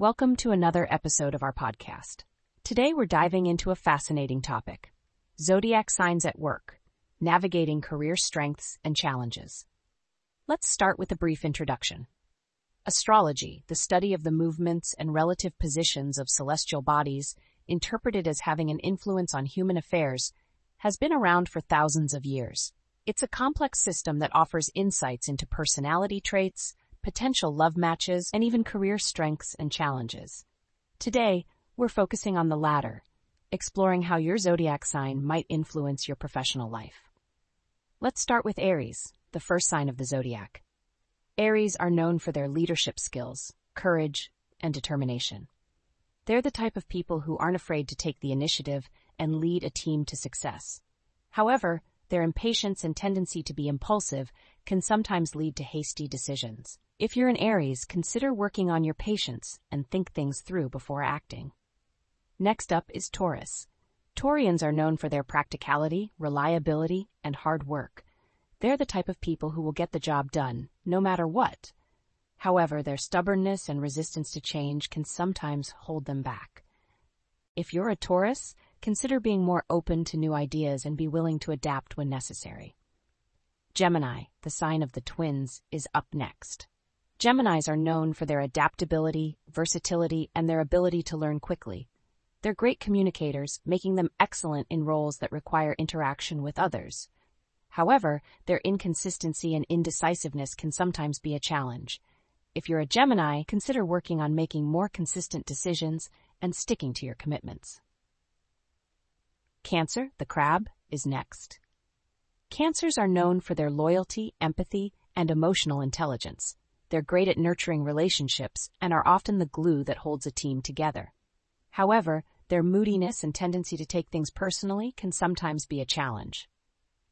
Welcome to another episode of our podcast. Today we're diving into a fascinating topic: zodiac signs at work, navigating career strengths and challenges. Let's start with a brief introduction. Astrology, the study of the movements and relative positions of celestial bodies, interpreted as having an influence on human affairs, has been around for thousands of years. It's a complex system that offers insights into personality traits, potential love matches, and even career strengths and challenges. Today, we're focusing on the latter, exploring how your zodiac sign might influence your professional life. Let's start with Aries, the first sign of the zodiac. Aries are known for their leadership skills, courage, and determination. They're the type of people who aren't afraid to take the initiative and lead a team to success. However, their impatience and tendency to be impulsive can sometimes lead to hasty decisions. If you're an Aries, consider working on your patience and think things through before acting. Next up is Taurus. Taurians are known for their practicality, reliability, and hard work. They're the type of people who will get the job done, no matter what. However, their stubbornness and resistance to change can sometimes hold them back. If you're a Taurus, consider being more open to new ideas and be willing to adapt when necessary. Gemini, the sign of the twins, is up next. Geminis are known for their adaptability, versatility, and their ability to learn quickly. They're great communicators, making them excellent in roles that require interaction with others. However, their inconsistency and indecisiveness can sometimes be a challenge. If you're a Gemini, consider working on making more consistent decisions and sticking to your commitments. Cancer, the crab, is next. Cancers are known for their loyalty, empathy, and emotional intelligence. They're great at nurturing relationships and are often the glue that holds a team together. However, their moodiness and tendency to take things personally can sometimes be a challenge.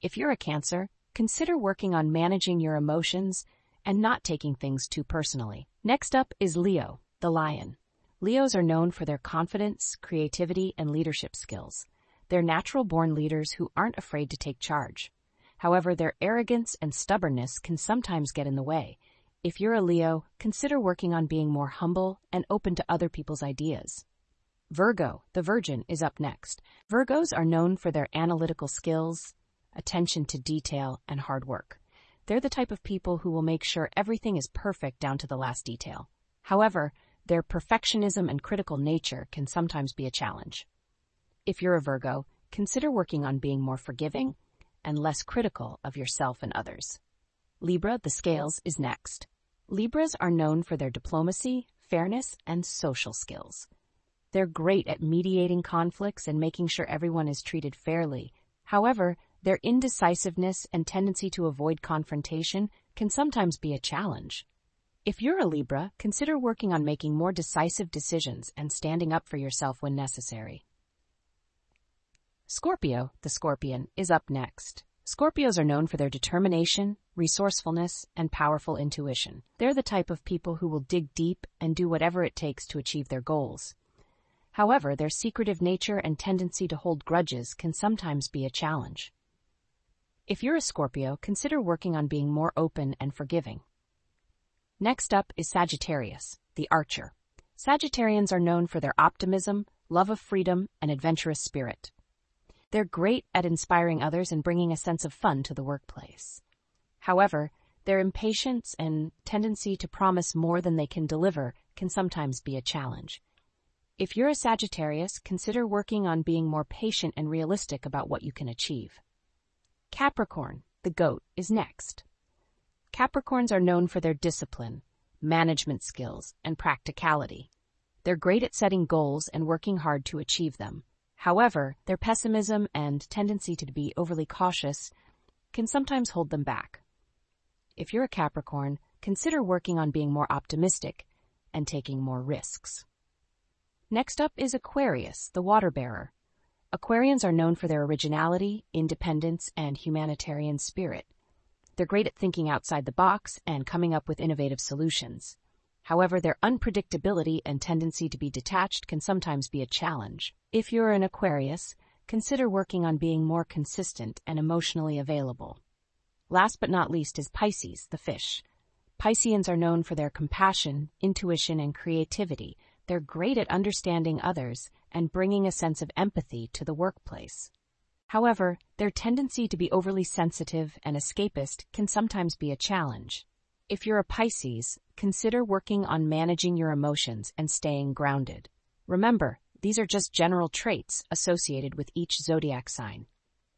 If you're a Cancer, consider working on managing your emotions and not taking things too personally. Next up is Leo, the lion. Leos are known for their confidence, creativity, and leadership skills. They're natural-born leaders who aren't afraid to take charge. However, their arrogance and stubbornness can sometimes get in the way. If you're a Leo, consider working on being more humble and open to other people's ideas. Virgo, the Virgin, is up next. Virgos are known for their analytical skills, attention to detail, and hard work. They're the type of people who will make sure everything is perfect down to the last detail. However, their perfectionism and critical nature can sometimes be a challenge. If you're a Virgo, consider working on being more forgiving and less critical of yourself and others. Libra, the scales, is next. Libras are known for their diplomacy, fairness, and social skills. They're great at mediating conflicts and making sure everyone is treated fairly. However, their indecisiveness and tendency to avoid confrontation can sometimes be a challenge. If you're a Libra, consider working on making more decisive decisions and standing up for yourself when necessary. Scorpio, the Scorpion, is up next. Scorpios are known for their determination, resourcefulness, and powerful intuition. They're the type of people who will dig deep and do whatever it takes to achieve their goals. However, their secretive nature and tendency to hold grudges can sometimes be a challenge. If you're a Scorpio, consider working on being more open and forgiving. Next up is Sagittarius, the Archer. Sagittarians are known for their optimism, love of freedom, and adventurous spirit. They're great at inspiring others and bringing a sense of fun to the workplace. However, their impatience and tendency to promise more than they can deliver can sometimes be a challenge. If you're a Sagittarius, consider working on being more patient and realistic about what you can achieve. Capricorn, the goat, is next. Capricorns are known for their discipline, management skills, and practicality. They're great at setting goals and working hard to achieve them. However, their pessimism and tendency to be overly cautious can sometimes hold them back. If you're a Capricorn, consider working on being more optimistic and taking more risks. Next up is Aquarius, the water bearer. Aquarians are known for their originality, independence, and humanitarian spirit. They're great at thinking outside the box and coming up with innovative solutions. However, their unpredictability and tendency to be detached can sometimes be a challenge. If you're an Aquarius, consider working on being more consistent and emotionally available. Last but not least is Pisces, the fish. Pisceans are known for their compassion, intuition, and creativity, They're great at understanding others and bringing a sense of empathy to the workplace. However, their tendency to be overly sensitive and escapist can sometimes be a challenge. If you're a Pisces, consider working on managing your emotions and staying grounded. Remember, these are just general traits associated with each zodiac sign.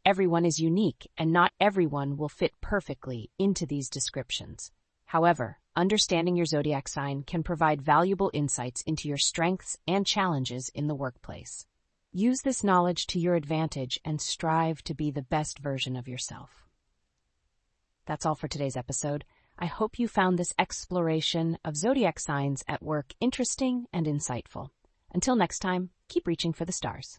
Everyone is unique, and not everyone will fit perfectly into these descriptions. However, understanding your zodiac sign can provide valuable insights into your strengths and challenges in the workplace. Use this knowledge to your advantage and strive to be the best version of yourself. That's all for today's episode. I hope you found this exploration of zodiac signs at work interesting and insightful. Until next time, keep reaching for the stars.